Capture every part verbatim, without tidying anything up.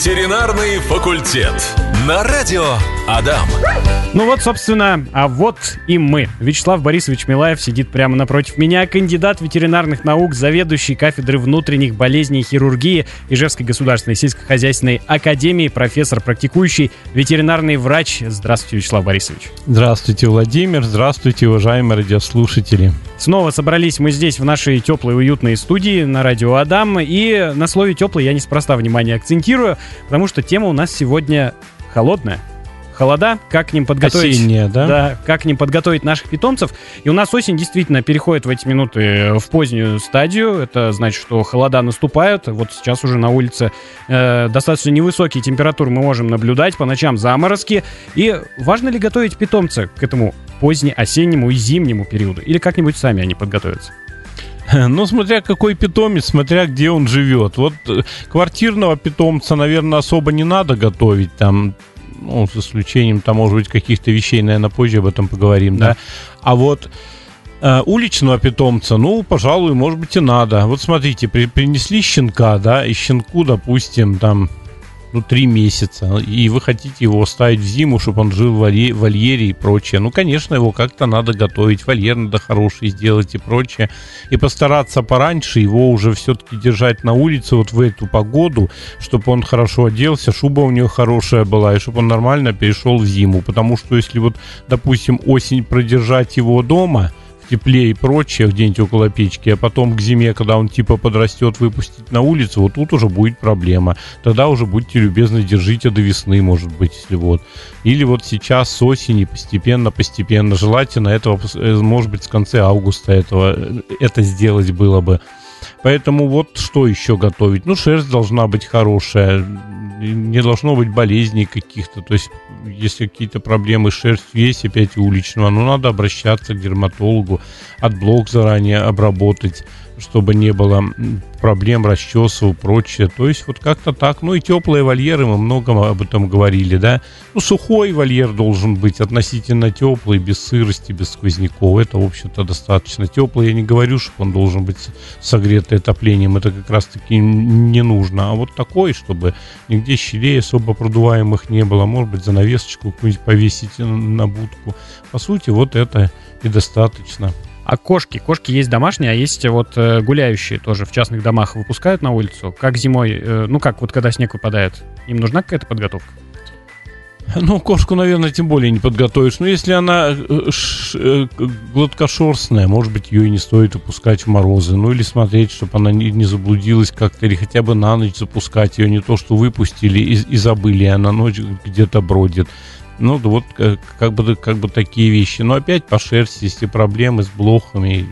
Ветеринарный факультет на радио Адам. Ну вот, собственно, а вот и мы. Вячеслав Борисович Милаев сидит прямо напротив меня, кандидат ветеринарных наук, заведующий кафедры внутренних болезней и хирургии Ижевской государственной сельскохозяйственной академии, профессор, практикующий ветеринарный врач. Здравствуйте, Вячеслав Борисович. Здравствуйте, Владимир. Здравствуйте, уважаемые радиослушатели. Снова собрались мы здесь, в нашей теплой, уютной студии на радио Адам. И на слове «теплый» я неспроста внимание акцентирую, потому что тема у нас сегодня холодная. Холода, как к ним подготовить, осенние, да? Да, как к ним подготовить наших питомцев. И у нас осень действительно переходит в эти минуты в позднюю стадию. Это значит, что холода наступают. Вот сейчас уже на улице э, достаточно невысокие температуры мы можем наблюдать. По ночам заморозки. И важно ли готовить питомца к этому позднеосеннему и зимнему периоду? Или как-нибудь сами они подготовятся? Ну, смотря какой питомец, смотря где он живет. Вот квартирного питомца, наверное, особо не надо готовить там. Ну, с исключением, там, может быть, каких-то вещей, наверное, позже об этом поговорим, да. да? А вот э, уличного питомца, ну, пожалуй, может быть, и надо. Вот смотрите, при, принесли щенка, да, и щенку, допустим, там, ну, три месяца, и вы хотите его оставить в зиму, чтобы он жил в вольере, вольере и прочее. Ну, конечно, его как-то надо готовить, вольер надо хороший сделать и прочее. И постараться пораньше его уже все-таки держать на улице вот в эту погоду, чтобы он хорошо оделся, шуба у него хорошая была, и чтобы он нормально перешел в зиму. Потому что если вот, допустим, осень продержать его дома... теплее и прочее, где-нибудь около печки, а потом к зиме, когда он типа подрастет, выпустить на улицу, вот тут уже будет проблема. Тогда уже будьте любезны, держите до весны, может быть, если вот. Или вот сейчас с осени постепенно-постепенно. Желательно этого, может быть, с конца августа этого это сделать было бы. Поэтому вот что еще готовить? Ну, шерсть должна быть хорошая, не должно быть болезней каких-то. То есть, если какие-то проблемы с шерстью есть, опять уличного, ну, надо обращаться к дерматологу, отблок заранее обработать, чтобы не было проблем, расчесов и прочее. То есть вот как-то так. Ну и теплые вольеры, мы много об этом говорили, да. Ну, сухой вольер должен быть относительно теплый, без сырости, без сквозняков. Это, в общем-то, достаточно теплый. Я не говорю, что он должен быть согретый отоплением. Это как раз-таки не нужно. А вот такой, чтобы нигде щелей особо продуваемых не было. Может быть, занавесочку какую-нибудь повесить на будку. По сути, вот это и достаточно. А кошки? Кошки есть домашние, а есть вот э, гуляющие тоже в частных домах выпускают на улицу. Как зимой, э, ну как вот когда снег выпадает, им нужна какая-то подготовка? Ну, кошку, наверное, тем более не подготовишь. Но если она ш- гладкошерстная, может быть, ее и не стоит упускать в морозы. Ну, или смотреть, чтобы она не, не заблудилась как-то, или хотя бы на ночь запускать ее. Не то, что выпустили и, и забыли, а на ночь где-то бродит. Ну, да вот как бы, как бы такие вещи. Но опять по шерсти, если проблемы с блохами,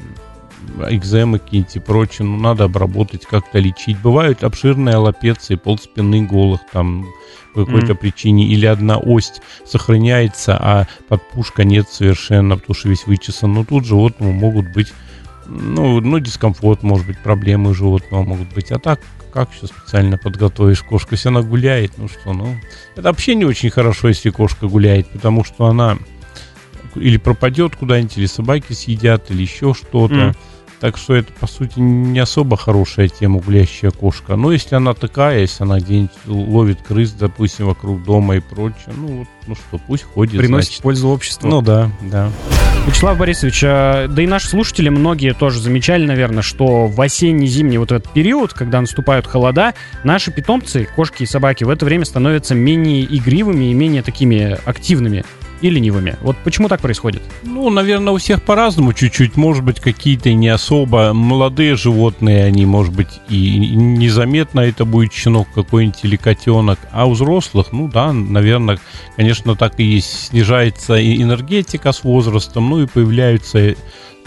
экземы какие-нибудь и прочее, ну, надо обработать, как-то лечить. Бывают обширные аллопеции, полспины голых там по какой-то mm-hmm. причине. Или одна ось сохраняется, а подпушка нет совершенно, потому что весь вычесан. Но тут животному могут быть, ну, ну дискомфорт, может быть, проблемы у животного могут быть. А так... как еще специально подготовишь кошку, если она гуляет, ну что, ну... Это вообще не очень хорошо, если кошка гуляет, потому что она или пропадет куда-нибудь, или собаки съедят, или еще что-то. Mm. Так что это, по сути, не особо хорошая тема, гуляющая кошка. Но если она такая, если она где-нибудь ловит крыс, допустим, вокруг дома и прочее, ну вот, ну что, пусть ходит. Приносит, значит, пользу обществу. Ну да, да. Вячеслав Борисович, да и наши слушатели многие тоже замечали, наверное, что в осенне-зимний вот этот период, когда наступают холода, наши питомцы, кошки и собаки, в это время становятся менее игривыми и менее такими активными и ленивыми. Вот почему так происходит? Ну, наверное, у всех по-разному чуть-чуть. Может быть, какие-то не особо молодые животные, они, может быть, и незаметно это будет щенок какой-нибудь или котенок. А у взрослых, ну да, наверное, конечно, так и есть. Снижается и энергетика с возрастом, ну и появляются...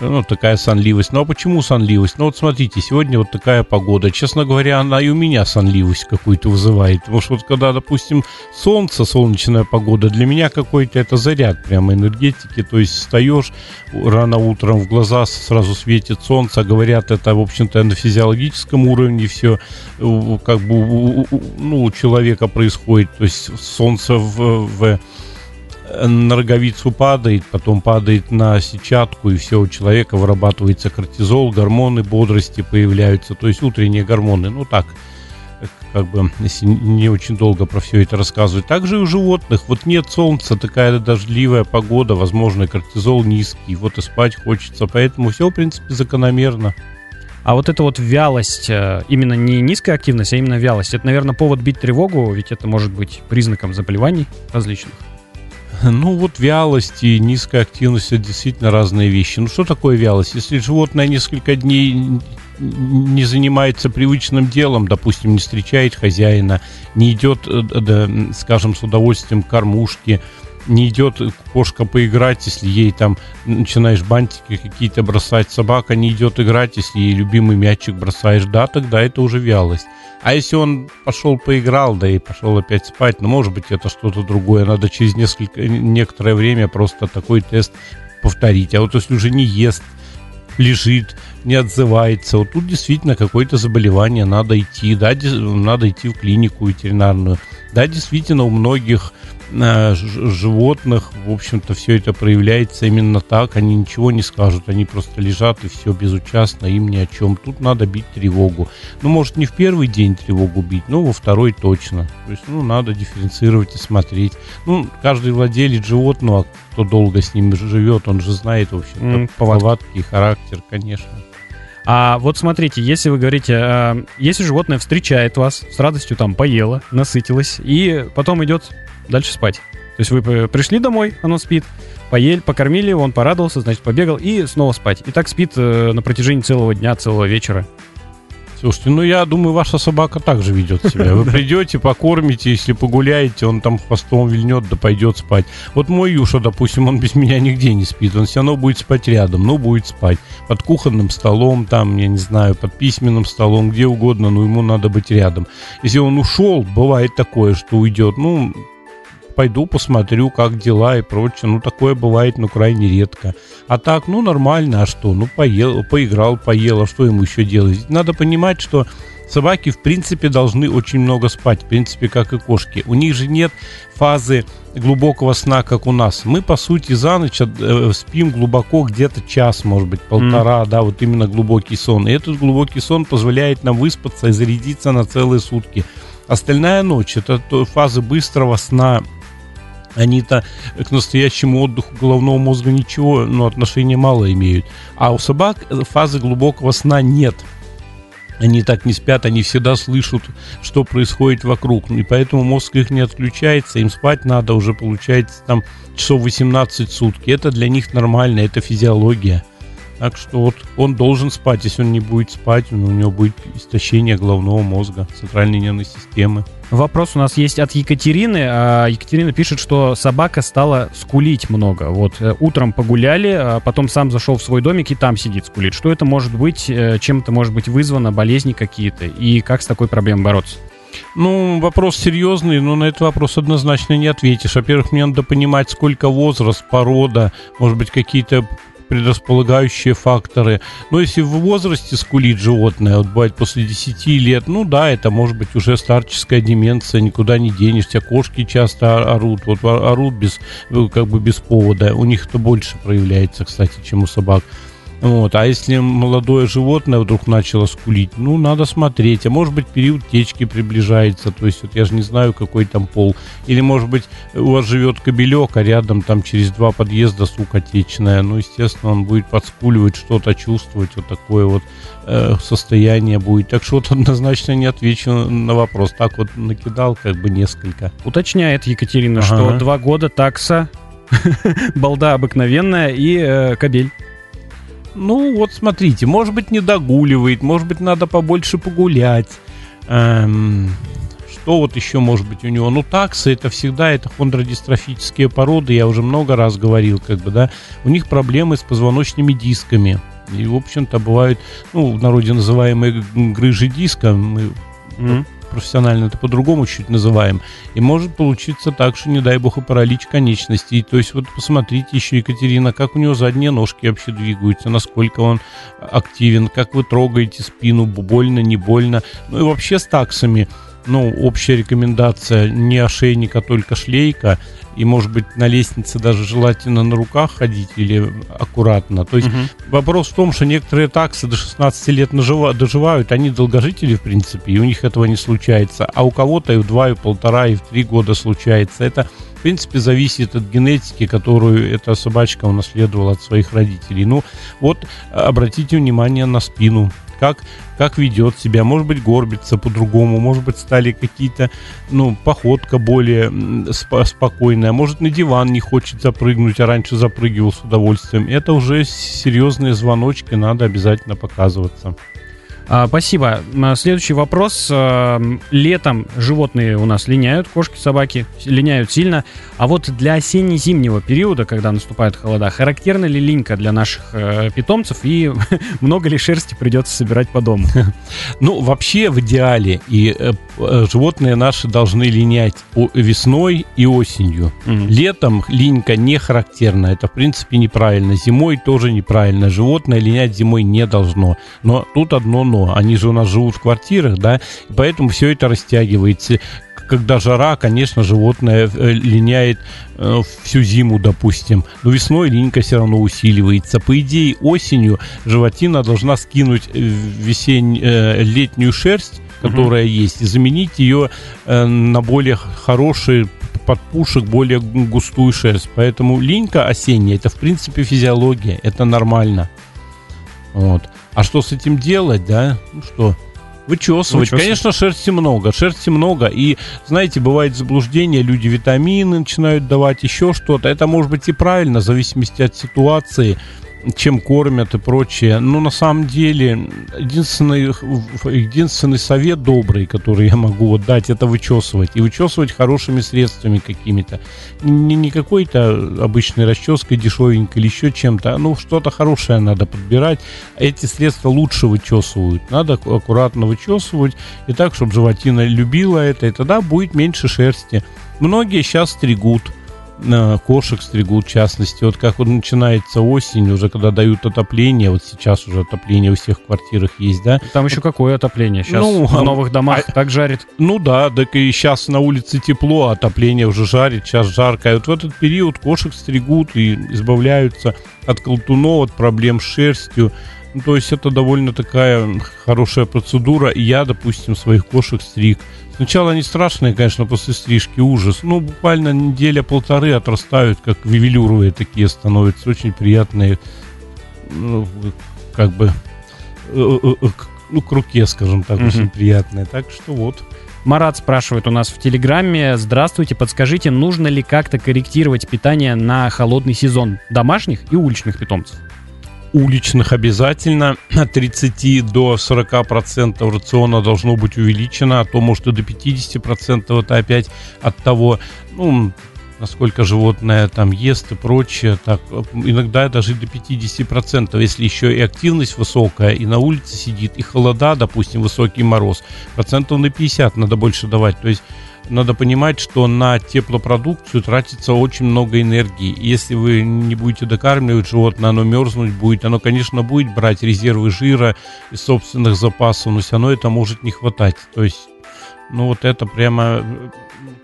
Ну, такая сонливость. Ну, а почему сонливость? Ну, вот смотрите, сегодня вот такая погода. Честно говоря, она и у меня сонливость какую-то вызывает. Потому что вот когда, допустим, солнце, солнечная погода, для меня какой-то это заряд прямо энергетики. То есть встаешь рано утром, в глаза сразу светит солнце. Говорят, это, в общем-то, на физиологическом уровне все как бы у, ну, у человека происходит. То есть солнце в... в на роговицу падает, потом падает на сетчатку, и все, у человека вырабатывается кортизол, гормоны бодрости появляются, то есть утренние гормоны, ну так, как бы не очень долго про все это рассказывать. Также и у животных. Вот нет солнца, такая дождливая погода, возможно, кортизол низкий, вот и спать хочется. Поэтому все, в принципе, закономерно. А вот эта вот вялость, именно не низкая активность, а именно вялость, это, наверное, повод бить тревогу, ведь это может быть признаком заболеваний различных. Ну вот вялость и низкая активность — это действительно разные вещи. Ну что такое вялость? Если животное несколько дней не занимается привычным делом, допустим, не встречает хозяина, не идет, скажем, с удовольствием к кормушке, не идет кошка поиграть, если ей там начинаешь бантики какие-то бросать, собака не идет играть, если ей любимый мячик бросаешь, да, тогда это уже вялость. А если он пошел поиграл, да и пошел опять спать, ну, может быть, это что-то другое, надо через несколько, некоторое время просто такой тест повторить. А вот если уже не ест, лежит, не отзывается, вот тут действительно какое-то заболевание, надо идти, да, надо идти в клинику ветеринарную. Да, действительно, у многих животных, в общем-то, все это проявляется именно так. Они ничего не скажут, они просто лежат и все безучастно, им ни о чем. Тут надо бить тревогу. Ну, может, не в первый день тревогу бить, но во второй точно. То есть, ну, надо дифференцировать и смотреть. Ну, каждый владелец животного, кто долго с ним живет, он же знает, в общем-то, mm, повадки и характер, конечно. А вот смотрите, если вы говорите, если животное встречает вас, с радостью там поело, насытилось, и потом идет дальше спать. То есть вы пришли домой, оно спит, поели, покормили, он порадовался, значит, побегал и снова спать. И так спит на протяжении целого дня, целого вечера. Слушайте, ну я думаю, ваша собака также ведет себя. Вы придете, покормите, если погуляете, он там хвостом вильнет, да пойдет спать. Вот мой Юша, допустим, он без меня нигде не спит. Он все равно будет спать рядом, но будет спать. Под кухонным столом, там, я не знаю, под письменным столом, где угодно, но ему надо быть рядом. Если он ушел, бывает такое, что уйдет, ну, пойду посмотрю, как дела и прочее. Ну, такое бывает, но крайне редко. А так, ну, нормально, а что? Ну, поел, поиграл, поел, а что ему еще делать? Надо понимать, что собаки, в принципе, должны очень много спать, в принципе, как и кошки. У них же нет фазы глубокого сна, как у нас. Мы, по сути, за ночь спим глубоко где-то час, может быть, полтора, mm. да, вот именно глубокий сон. И этот глубокий сон позволяет нам выспаться и зарядиться на целые сутки. Остальная ночь — это фазы быстрого сна. Они-то к настоящему отдыху головного мозга ничего, но отношения мало имеют. А у собак фазы глубокого сна нет. Они так не спят, они всегда слышат, что происходит вокруг. И поэтому мозг их не отключается, им спать надо уже, получается, там часов восемнадцать в сутки. Это для них нормально, это физиология. Так что вот он должен спать. Если он не будет спать, у него будет истощение головного мозга, центральной нервной системы. Вопрос у нас есть от Екатерины. Екатерина пишет, что собака стала скулить много. Вот утром погуляли, а потом сам зашел в свой домик и там сидит, скулит. Что это может быть? Чем это может быть вызвано? Болезни какие-то? И как с такой проблемой бороться? Ну, вопрос серьезный, но на этот вопрос однозначно не ответишь. Во-первых, мне надо понимать, сколько возраст, порода, может быть, какие-то предрасполагающие факторы. Но если в возрасте скулит животное, вот бывает после десяти лет, ну да, это может быть уже старческая деменция, никуда не денешься. Кошки часто орут, вот орут без, как бы без повода. У них это больше проявляется, кстати, чем у собак. Вот. А если молодое животное вдруг начало скулить, ну, надо смотреть. А может быть, период течки приближается. То есть, вот я же не знаю, какой там пол. Или, может быть, у вас живет кобелек, а рядом там через два подъезда сука течная. Ну, естественно, он будет подскуливать, что-то чувствовать. Вот такое вот э, состояние будет. Так что вот однозначно не отвечу на вопрос. Так вот накидал как бы несколько. Уточняет Екатерина, ага, что два года такса, балда обыкновенная и кобель. Ну, вот смотрите, может быть, не догуливает, может быть, надо побольше погулять. Эм, что вот еще может быть у него? Ну, таксы — это всегда это хондродистрофические породы, я уже много раз говорил, как бы, да. У них проблемы с позвоночными дисками. И, в общем-то, бывают, ну, в народе называемые грыжи диска, мы mm-hmm. профессионально это по-другому чуть называем. И может получиться так, что, не дай бог, и паралич конечностей. То есть вот посмотрите еще, Екатерина, как у него задние ножки вообще двигаются, насколько он активен, как вы трогаете спину, больно, не больно. Ну и вообще с таксами ну, общая рекомендация: не ошейник, а только шлейка. И, может быть, на лестнице даже желательно на руках ходить или аккуратно. То есть uh-huh. вопрос в том, что некоторые таксы до шестнадцати лет нажива- доживают. Они долгожители, в принципе, и у них этого не случается. А у кого-то и в два, и в полтора, и в три года случается. Это, в принципе, зависит от генетики, которую эта собачка унаследовала от своих родителей. Ну, вот обратите внимание на спину. Как, как ведет себя, может быть, горбится по-другому, может быть, стали какие-то, ну, походка более сп- спокойная, может, на диван не хочет запрыгнуть, а раньше запрыгивал с удовольствием. Это уже серьезные звоночки, надо обязательно показываться. А, спасибо. Следующий вопрос. Летом животные у нас линяют, кошки, собаки линяют сильно. А вот для осенне-зимнего периода, когда наступают холода, характерна ли линька для наших э, питомцев и много ли шерсти придется собирать по дому? Ну, вообще в идеале и э, животные наши должны линять весной и осенью. Mm-hmm. Летом линька не характерна, это в принципе неправильно. Зимой тоже неправильно. Животное линять зимой не должно. Но тут одно но. Они же у нас живут в квартирах, да, и поэтому все это растягивается. Когда жара, конечно, животное линяет всю зиму, допустим. Но весной линька все равно усиливается. По идее, осенью животина должна скинуть весень... летнюю шерсть, которая mm-hmm. есть, и заменить ее на более хорошие подпушек, более густую шерсть. Поэтому линька осенняя — это, в принципе, физиология, это нормально. Вот. А что с этим делать, да? Ну что, вычесывать. Вычесывать. Конечно, шерсти много, шерсти много. И, знаете, бывает заблуждение, люди витамины начинают давать, еще что-то. Это может быть и правильно, в зависимости от ситуации, чем кормят и прочее. Но на самом деле единственный, единственный совет добрый, который я могу вот дать, это вычесывать. И вычесывать хорошими средствами какими-то. Не, не какой-то обычной расческой дешевенькой или еще чем-то. Ну, что-то хорошее надо подбирать. Эти средства лучше вычесывают. Надо аккуратно вычесывать. И так, чтобы животина любила это. И тогда будет меньше шерсти. Многие сейчас стригут. Кошек стригут, в частности. Вот как вот начинается осень, уже когда дают отопление. Вот сейчас уже отопление у всех в квартирах есть, да? Там еще какое отопление? Сейчас ну, в новых домах а, так жарит. Ну да, так и сейчас на улице тепло, а отопление уже жарит, сейчас жарко. И вот в этот период кошек стригут и избавляются от колтунов, от проблем с шерстью. Ну, то есть это довольно такая хорошая процедура. И я, допустим, своих кошек стриг. Сначала они страшные, конечно, после стрижки ужас. Ну, буквально неделя-полторы отрастают, как вивелюровые такие становятся. Очень приятные, ну, как бы, ну, к руке, скажем так, mm-hmm. очень приятные. Так что вот. Марат спрашивает у нас в Телеграме. Здравствуйте, подскажите, нужно ли как-то корректировать питание на холодный сезон домашних и уличных питомцев? Уличных обязательно от тридцати до сорока процентов рациона должно быть увеличено, а то может и до пятидесяти процентов. Это опять от того, ну, насколько животное там ест и прочее. Так, иногда даже до пятидесяти процентов, если еще и активность высокая, и на улице сидит, и холода, допустим, высокий мороз, процентов на пятьдесят надо больше давать. То есть надо понимать, что на теплопродукцию тратится очень много энергии. Если вы не будете докармливать животное, оно мерзнуть будет. Оно, конечно, будет брать резервы жира из собственных запасов, но все равно это может не хватать. То есть, ну вот это прямо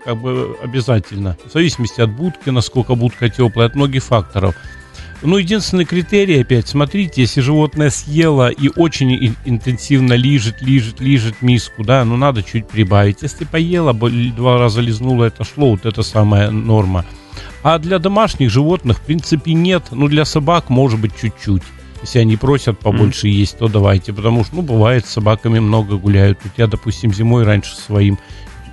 как бы обязательно. В зависимости от будки, насколько будка теплая, от многих факторов. Ну, единственный критерий, опять, смотрите, если животное съело и очень интенсивно лижет, лижет, лижет миску, да, ну, надо чуть прибавить. Если поело, два раза лизнуло, это шло, вот это самая норма. А для домашних животных, в принципе, нет. Ну, для собак, может быть, чуть-чуть. Если они просят побольше mm. есть, то давайте. Потому что, ну, бывает, с собаками много гуляют. Вот я, допустим, зимой раньше своим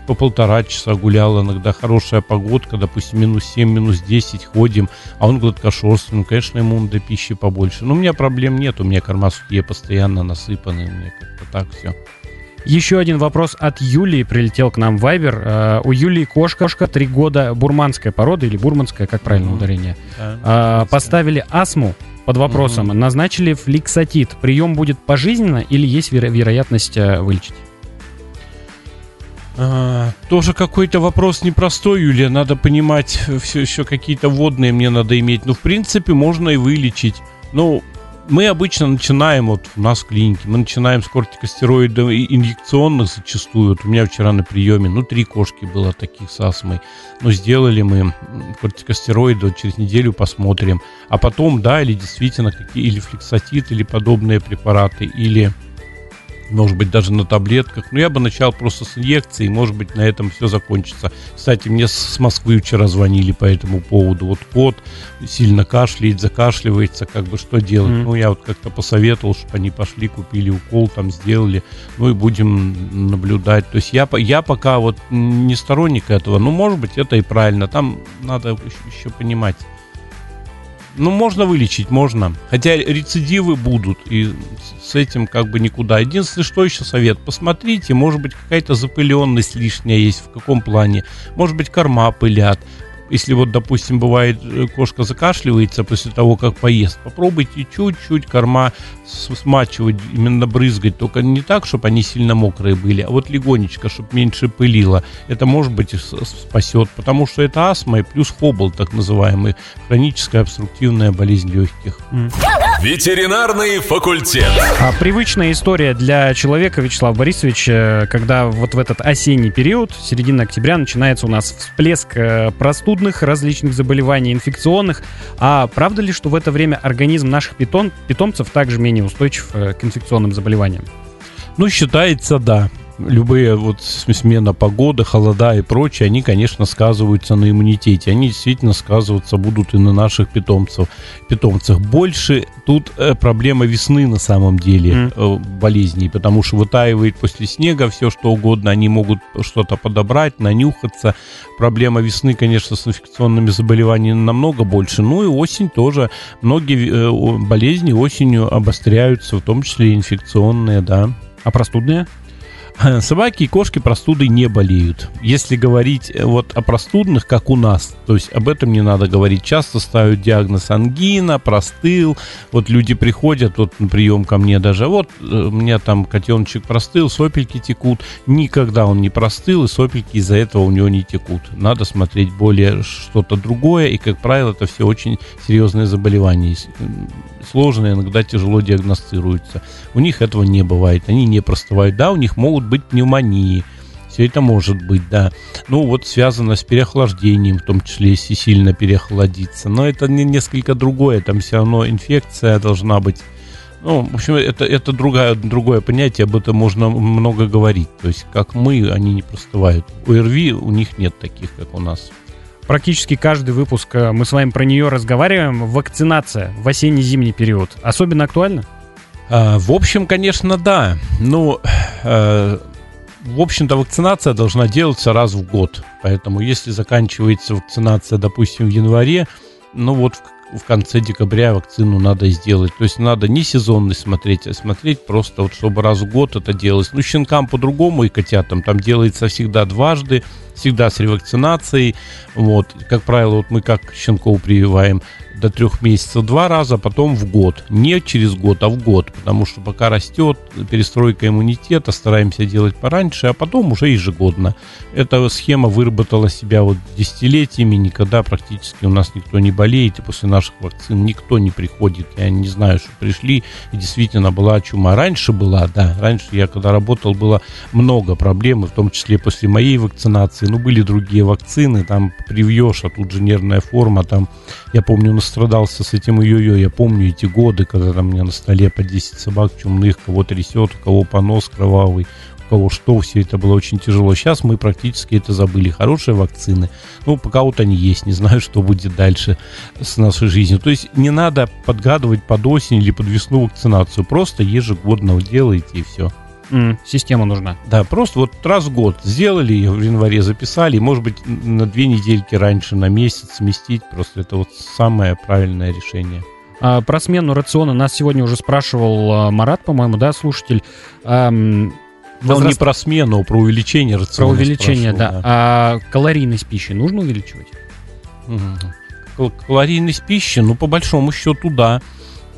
по полтора часа гулял, иногда хорошая погодка, допустим, минус семь, минус десять, ходим, а он гладкошерстный, ну, конечно, ему до пищи побольше. Но у меня проблем нет, у меня корма сухие постоянно насыпаны, мне как-то так все. Еще один вопрос от Юлии прилетел к нам в Вайбер. У Юлии кошка, три года, бурманская порода или бурманская, как правильно mm-hmm. ударение, да, поставили астму под вопросом, mm-hmm. назначили фликсатид, прием будет пожизненно или есть веро- вероятность вылечить? А, тоже какой-то вопрос непростой, Юлия. Надо понимать, все еще какие-то вводные мне надо иметь. Ну, в принципе, можно и вылечить. Ну, мы обычно начинаем, вот у нас в клинике, мы начинаем с кортикостероидов инъекционных зачастую. Вот у меня вчера на приеме, ну, три кошки было таких с астмой. Но сделали мы кортикостероиды, вот через неделю посмотрим. А потом, да, или действительно какие, или флексатит, или подобные препараты, или, может быть, даже на таблетках. Но я бы начал просто с инъекций, может быть, на этом все закончится. Кстати, мне с Москвы вчера звонили по этому поводу. Вот кот сильно кашляет, закашливается, как бы что делать? Mm-hmm. Ну, я вот как-то посоветовал, чтобы они пошли, купили укол, там сделали. Ну, и будем наблюдать. То есть я, я пока вот не сторонник этого. Ну, может быть, это и правильно. Там надо еще понимать. Ну, можно вылечить, можно. Хотя рецидивы будут, и с этим как бы никуда. Единственное, что еще совет. Посмотрите, может быть, какая-то запыленность лишняя есть. В каком плане? Может быть, корма пылят. Если вот, допустим, бывает, кошка закашливается после того, как поест, попробуйте чуть-чуть корма смачивать, именно брызгать. Только не так, чтобы они сильно мокрые были, а вот легонечко, чтобы меньше пылило. Это, может быть, спасет, потому что это астма и плюс хобл, так называемый, хроническая обструктивная болезнь легких. Ветеринарный факультет. А привычная история для человека, Вячеслав Борисович, когда вот в этот осенний период, середина октября, начинается у нас всплеск простуд, различных заболеваний, инфекционных. А правда ли, что в это время организм наших питон, питомцев также менее устойчив к инфекционным заболеваниям? Ну, считается, да. Любые вот смена погоды, холода и прочее, они, конечно, сказываются на иммунитете. Они действительно сказываться будут и на наших питомцев. питомцах. Больше тут проблема весны на самом деле, mm. болезней, потому что вытаивает после снега все что угодно, они могут что-то подобрать, нанюхаться. Проблема весны, конечно, с инфекционными заболеваниями намного больше. Ну и осень тоже. Многие болезни осенью обостряются, в том числе и инфекционные, да. А простудные? Собаки и кошки простудой не болеют. Если говорить вот о простудных, как у нас, то есть об этом не надо говорить. Часто ставят диагноз ангина, простыл. Вот люди приходят вот на прием ко мне даже. Вот у меня там котеночек простыл, сопельки текут. Никогда он не простыл, и сопельки из-за этого у него не текут. Надо смотреть более что-то другое. И, как правило, это все очень серьезные заболевания. Сложные, иногда тяжело диагностируются. У них этого не бывает. Они не простывают. Да, у них могут быть пневмонии. Все это может быть, да. Ну, вот связано с переохлаждением, в том числе, если сильно переохладиться. Но это несколько другое. Там все равно инфекция должна быть. Ну, в общем, это, это другое, другое понятие. Об этом можно много говорить. То есть, как мы, они не простывают. У ОРВИ у них нет таких, как у нас. Практически каждый выпуск мы с вами про нее разговариваем. Вакцинация в осенне-зимний период особенно актуальна? В общем, конечно, да. Но, э, в общем-то, вакцинация должна делаться раз в год. Поэтому, если заканчивается вакцинация, допустим, в январе, ну вот в, в конце декабря вакцину надо сделать. То есть надо не сезонность смотреть, а смотреть просто, вот, чтобы раз в год это делалось. Ну, щенкам по-другому и котятам. Там делается всегда дважды, всегда с ревакцинацией. Вот. Как правило, вот мы как щенков прививаем до трех месяцев два раза, потом в год. Не через год, а в год. Потому что пока растет перестройка иммунитета, стараемся делать пораньше, а потом уже ежегодно. Эта схема выработала себя вот десятилетиями. Никогда практически у нас никто не болеет. И после наших вакцин никто не приходит. Я не знаю, что пришли. И действительно была чума. Раньше была, да. Раньше я, когда работал, было много проблем. В том числе после моей вакцинации. Ну, были другие вакцины. Там привьешь, а тут же нервная форма. Там, я помню, на страдался с этим ой-ой-ой. Я помню эти годы, когда там у меня на столе по десять собак чумных, кого трясет, у кого понос кровавый, у кого что, все это было очень тяжело. Сейчас мы практически это забыли. Хорошие вакцины, ну, пока вот они есть, не знаю, что будет дальше с нашей жизнью. То есть не надо подгадывать под осень или под весну вакцинацию, просто ежегодно делаете и все. Mm, система нужна. Да, просто вот раз в год сделали, в январе записали, и, может быть, на две недельки раньше, на месяц сместить. Просто это вот самое правильное решение. А, про смену рациона нас сегодня уже спрашивал Марат, по-моему, да, слушатель. А, возраст... Не про смену, а про увеличение рациона. Про увеличение, да. да. А калорийность пищи нужно увеличивать? Mm. Калорийность пищи, ну, по большому счету, да.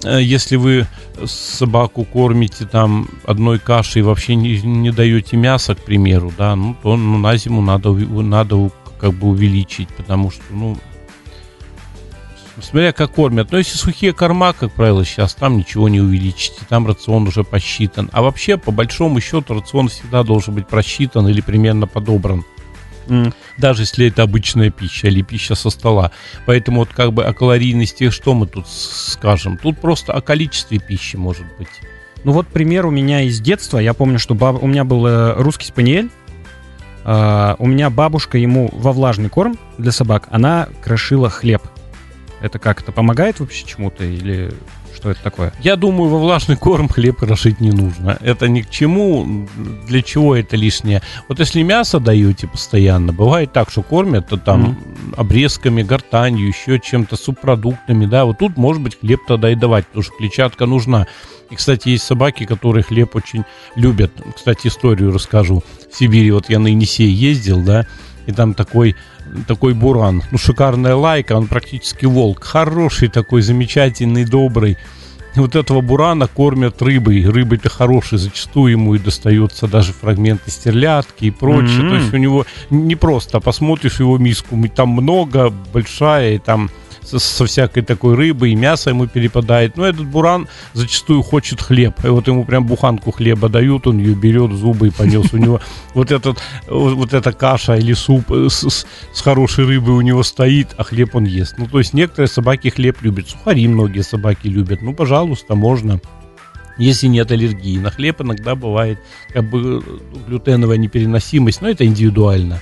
Если вы собаку кормите там одной кашей и вообще не, не даете мяса, к примеру, да, ну, то ну, на зиму надо, надо как бы увеличить, потому что, ну, смотря как кормят. Но если сухие корма, как правило, сейчас там ничего не увеличите, там рацион уже посчитан. А вообще, по большому счету, рацион всегда должен быть просчитан или примерно подобран, даже если это обычная пища или пища со стола. Поэтому вот как бы о калорийности что мы тут скажем? Тут просто о количестве пищи может быть. Ну вот пример у меня из детства. Я помню, что баб... у меня был русский спаниель. Uh, у меня бабушка ему во влажный корм для собак, она крошила хлеб. Это как-то помогает вообще чему-то или что это такое? Я думаю, во влажный корм хлеб крошить не нужно. Это ни к чему, для чего это лишнее. Вот если мясо даете постоянно, бывает так, что кормят то там mm-hmm. обрезками, гортанью, еще чем-то, субпродуктами, да, вот тут, может быть, хлеб тогда и давать, потому что клетчатка нужна. И, кстати, есть собаки, которые хлеб очень любят. Кстати, историю расскажу. В Сибири, вот я на Енисей ездил, да, и там такой, такой буран. Ну, шикарная лайка, он практически волк. Хороший такой, замечательный, добрый. И вот этого бурана кормят рыбой. Рыбой-то хороший, зачастую ему и достается даже фрагменты стерлядки и прочее. Mm-hmm. То есть у него не просто, посмотришь его миску, там много, большая, и там... со всякой такой рыбой, и мясо ему перепадает. Но этот буран зачастую хочет хлеб. И вот ему прям буханку хлеба дают, он ее берет, зубы и понес. У него вот этот, вот эта каша или суп с, с хорошей рыбой у него стоит, а хлеб он ест. Ну, то есть некоторые собаки хлеб любят. Сухари многие собаки любят. Ну, пожалуйста, можно. Если нет аллергии на хлеб, иногда бывает как бы глютеновая непереносимость. Но это индивидуально.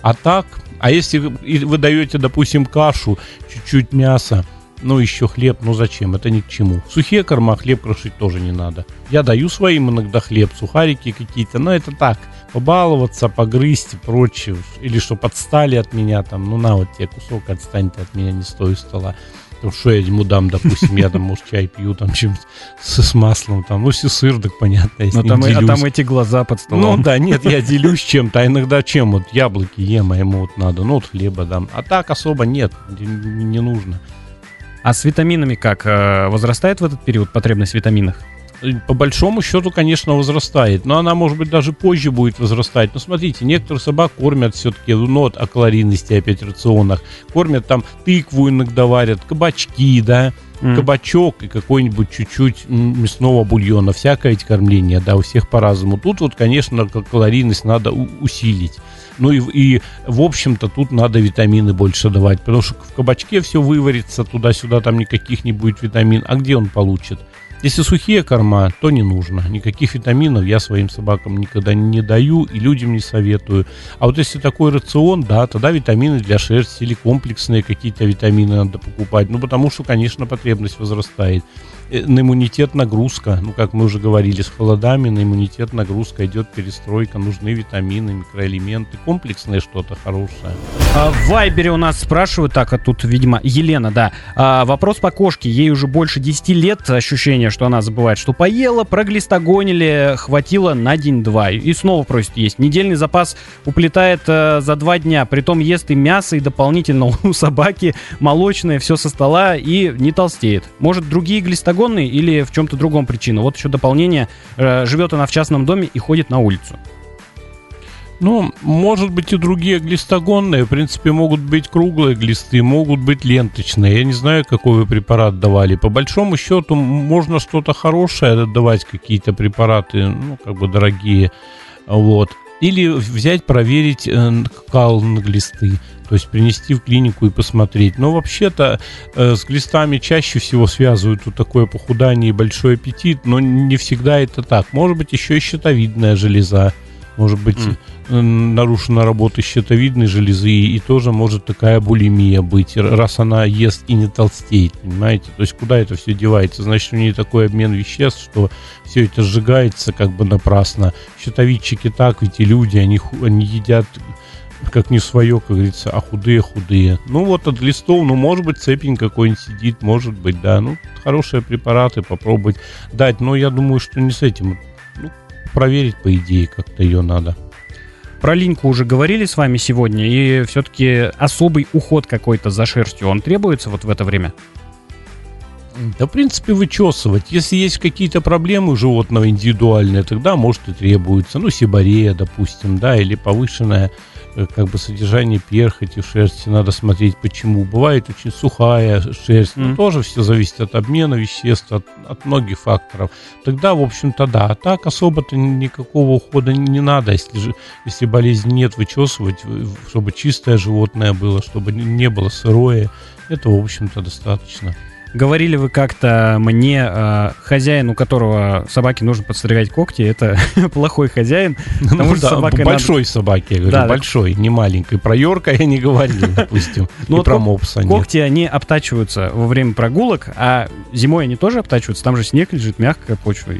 А так, а если вы даете, допустим, кашу, чуть-чуть мяса, ну еще хлеб, ну зачем, это ни к чему. Сухие корма, хлеб крошить тоже не надо. Я даю своим иногда хлеб, сухарики какие-то, но это так, побаловаться, погрызть и прочее. Или чтоб отстали от меня, там, ну на вот тебе кусок, отстань ты от меня, не стой у стола. Потому что я ему дам, допустим, я там, может, чай пью там чем-то с маслом, там, ну, если сыр, так понятно, я с ним делюсь. А там эти глаза под столом. Ну, да, нет, я делюсь чем-то, а иногда чем? Вот яблоки ем, а ему вот надо, ну, вот хлеба дам. А так особо нет, не нужно. А с витаминами как? Возрастает в этот период потребность в витаминах? По большому счету, конечно, возрастает. Но она, может быть, даже позже будет возрастать. Но смотрите, некоторых собак кормят все-таки, ну, от окалорийности опять рационах. Кормят там тыкву иногда варят, кабачки, да, mm. кабачок и какой-нибудь чуть-чуть мясного бульона. Всякое ведь кормление, да, у всех по-разному. Тут вот, конечно, калорийность надо усилить. Ну и, и, в общем-то, тут надо витамины больше давать. Потому что в кабачке все выварится, туда-сюда там никаких не будет витамин. А где он получит? Если сухие корма, то не нужно. Никаких витаминов я своим собакам никогда не даю и людям не советую. А вот если такой рацион, да, тогда витамины для шерсти или комплексные какие-то витамины надо покупать. Ну, потому что, конечно, потребность возрастает. На иммунитет нагрузка, ну, как мы уже говорили, с холодами, на иммунитет нагрузка идет перестройка, нужны витамины, микроэлементы, комплексное что-то хорошее. А в Вайбере у нас спрашивают, так, а тут, видимо, Елена, да, а, вопрос по кошке, ей уже больше десять лет, ощущение, что она забывает, что поела, проглистогонили, хватило на день-два, и снова просит есть. Недельный запас уплетает а, за два дня, притом ест и мясо, и дополнительно у собаки молочное, все со стола, и не толстеет. Может, другие глистогонили или в чем-то другом причина? Вот еще дополнение. Живет она в частном доме и ходит на улицу. Ну, может быть и другие глистогонные. В принципе, могут быть круглые глисты, могут быть ленточные. Я не знаю, какой вы препарат давали. По большому счету, можно что-то хорошее давать, какие-то препараты, ну, как бы дорогие. Вот. Или взять, проверить кал на глисты. То есть принести в клинику и посмотреть. Но вообще-то э, с глистами чаще всего связывают вот такое похудание и большой аппетит. Но не всегда это так. Может быть еще и щитовидная железа. Может быть mm. э, нарушена работа щитовидной железы. И, и тоже может такая булимия быть. Раз она ест и не толстеет, понимаете. То есть куда это все девается? Значит, у нее такой обмен веществ, что все это сжигается как бы напрасно. Щитовидчики так, ведь и люди, они, они едят... как не свое, как говорится, а худые-худые. Ну вот от глистов, ну может быть цепень какой-нибудь сидит, может быть, да. Ну хорошие препараты попробовать дать. Но я думаю, что не с этим, ну, проверить по идее как-то ее надо. Про линьку уже говорили с вами сегодня. И все-таки особый уход какой-то за шерстью, он требуется вот в это время? Да, в принципе, вычесывать. Если есть какие-то проблемы у животного индивидуальные, тогда, может, и требуется. Ну, сибарея, допустим, да, или повышенное как бы содержание перхоти в шерсти. Надо смотреть, почему. Бывает очень сухая шерсть. Mm-hmm. Но тоже все зависит от обмена веществ, от, от многих факторов. Тогда, в общем-то, да. А так особо-то никакого ухода не надо. Если, же, если болезни нет, вычесывать, чтобы чистое животное было, чтобы не было сырое. Этого, в общем-то, достаточно. Говорили вы как-то мне, э, хозяин, у которого собаке нужно подстригать когти, это плохой хозяин. Ну, да, собака большой надо... собаке, я говорю, да, большой, да. Не маленькой. Про Йорка я не говорил, допустим, и про мопса нет. Когти, они обтачиваются во время прогулок, а зимой они тоже обтачиваются, там же снег лежит, мягкая почва.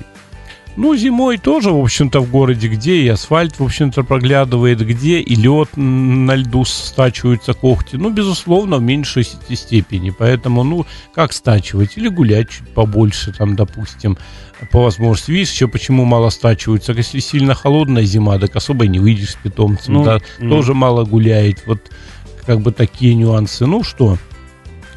Ну, зимой тоже, в общем-то, в городе, где и асфальт, в общем-то, проглядывает, где и лед на льду стачиваются когти. Ну, безусловно, в меньшей степени. Поэтому, ну, как стачивать? Или гулять чуть побольше, там, допустим, по возможности. Видишь, еще почему мало стачиваются? Если сильно холодная зима, так особо и не выйдешь с питомцем. Ну, да, ну. Тоже мало гуляет. Вот как бы такие нюансы. Ну, что...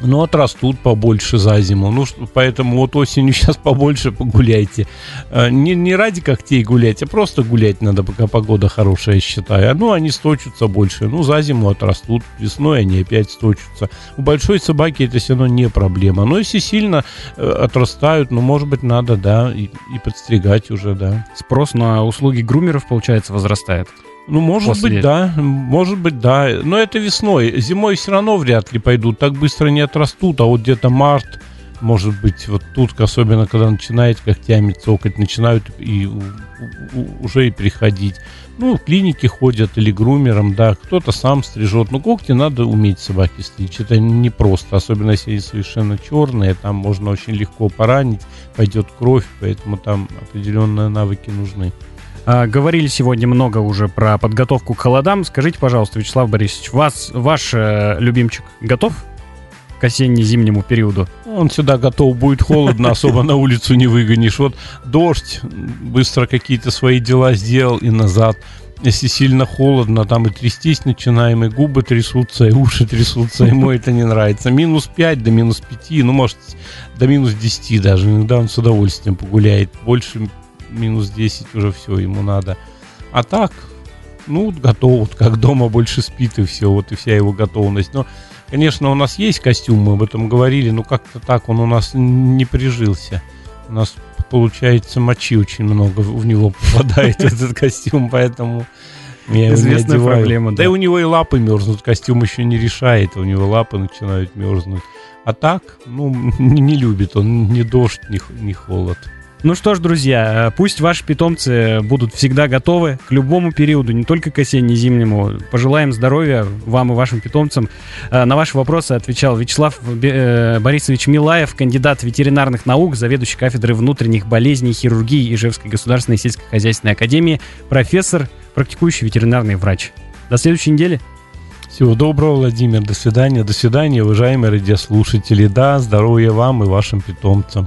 Ну, отрастут побольше за зиму. Ну, поэтому вот осенью сейчас побольше погуляйте. Не, не ради когтей гулять, а просто гулять надо, пока погода хорошая, я считаю. Ну, они сточутся больше. Ну, за зиму отрастут. Весной они опять сточутся. У большой собаки это все равно не проблема. Но если сильно отрастают, ну, может быть, надо, да, и, и подстригать уже, да. Спрос на услуги грумеров, получается, возрастает. Ну, может После... быть, да, может быть, да. Но это весной, зимой все равно вряд ли пойдут. Так быстро не отрастут, а вот где-то март, может быть, вот тут, особенно когда начинает когтями цокать, начинают и уже и переходить. Ну, в клинике ходят или грумером, да, кто-то сам стрижет. Но когти надо уметь собаки стричь, это непросто, особенно если они совершенно черные, там можно очень легко поранить, пойдет кровь, поэтому там определенные навыки нужны. Говорили сегодня много уже про подготовку к холодам. Скажите, пожалуйста, Вячеслав Борисович, вас, ваш э, любимчик готов к осенне-зимнему периоду? Он всегда готов, будет холодно, особо на улицу не выгонишь. Вот дождь, быстро какие-то свои дела сделал и назад. Если сильно холодно, там и трястись начинаем, и губы трясутся, и уши трясутся, ему это не нравится. минус пять до минус пять, ну, может, до минус десять даже. Иногда он с удовольствием погуляет. Больше... минус десять уже все, ему надо. А так, ну, готов, вот как дома больше спит и все, вот и вся его готовность. Но, конечно, у нас есть костюм, мы об этом говорили, но как-то так он у нас не прижился. У нас, получается, мочи очень много в него попадает в этот костюм, поэтому... Я Известная проблема, да. Да и у него и лапы мерзнут, костюм еще не решает, у него лапы начинают мерзнуть. А так, ну, не любит он ни дождь, ни холод. Ну что ж, друзья, пусть ваши питомцы будут всегда готовы к любому периоду, не только к осенне-зимнему. Пожелаем здоровья вам и вашим питомцам. На ваши вопросы отвечал Вячеслав Борисович Милаев, кандидат ветеринарных наук, заведующий кафедрой внутренних болезней и хирургии Ижевской государственной сельскохозяйственной академии, профессор, практикующий ветеринарный врач. До следующей недели. Всего доброго, Владимир. До свидания. До свидания, уважаемые радиослушатели. Да, здоровья вам и вашим питомцам.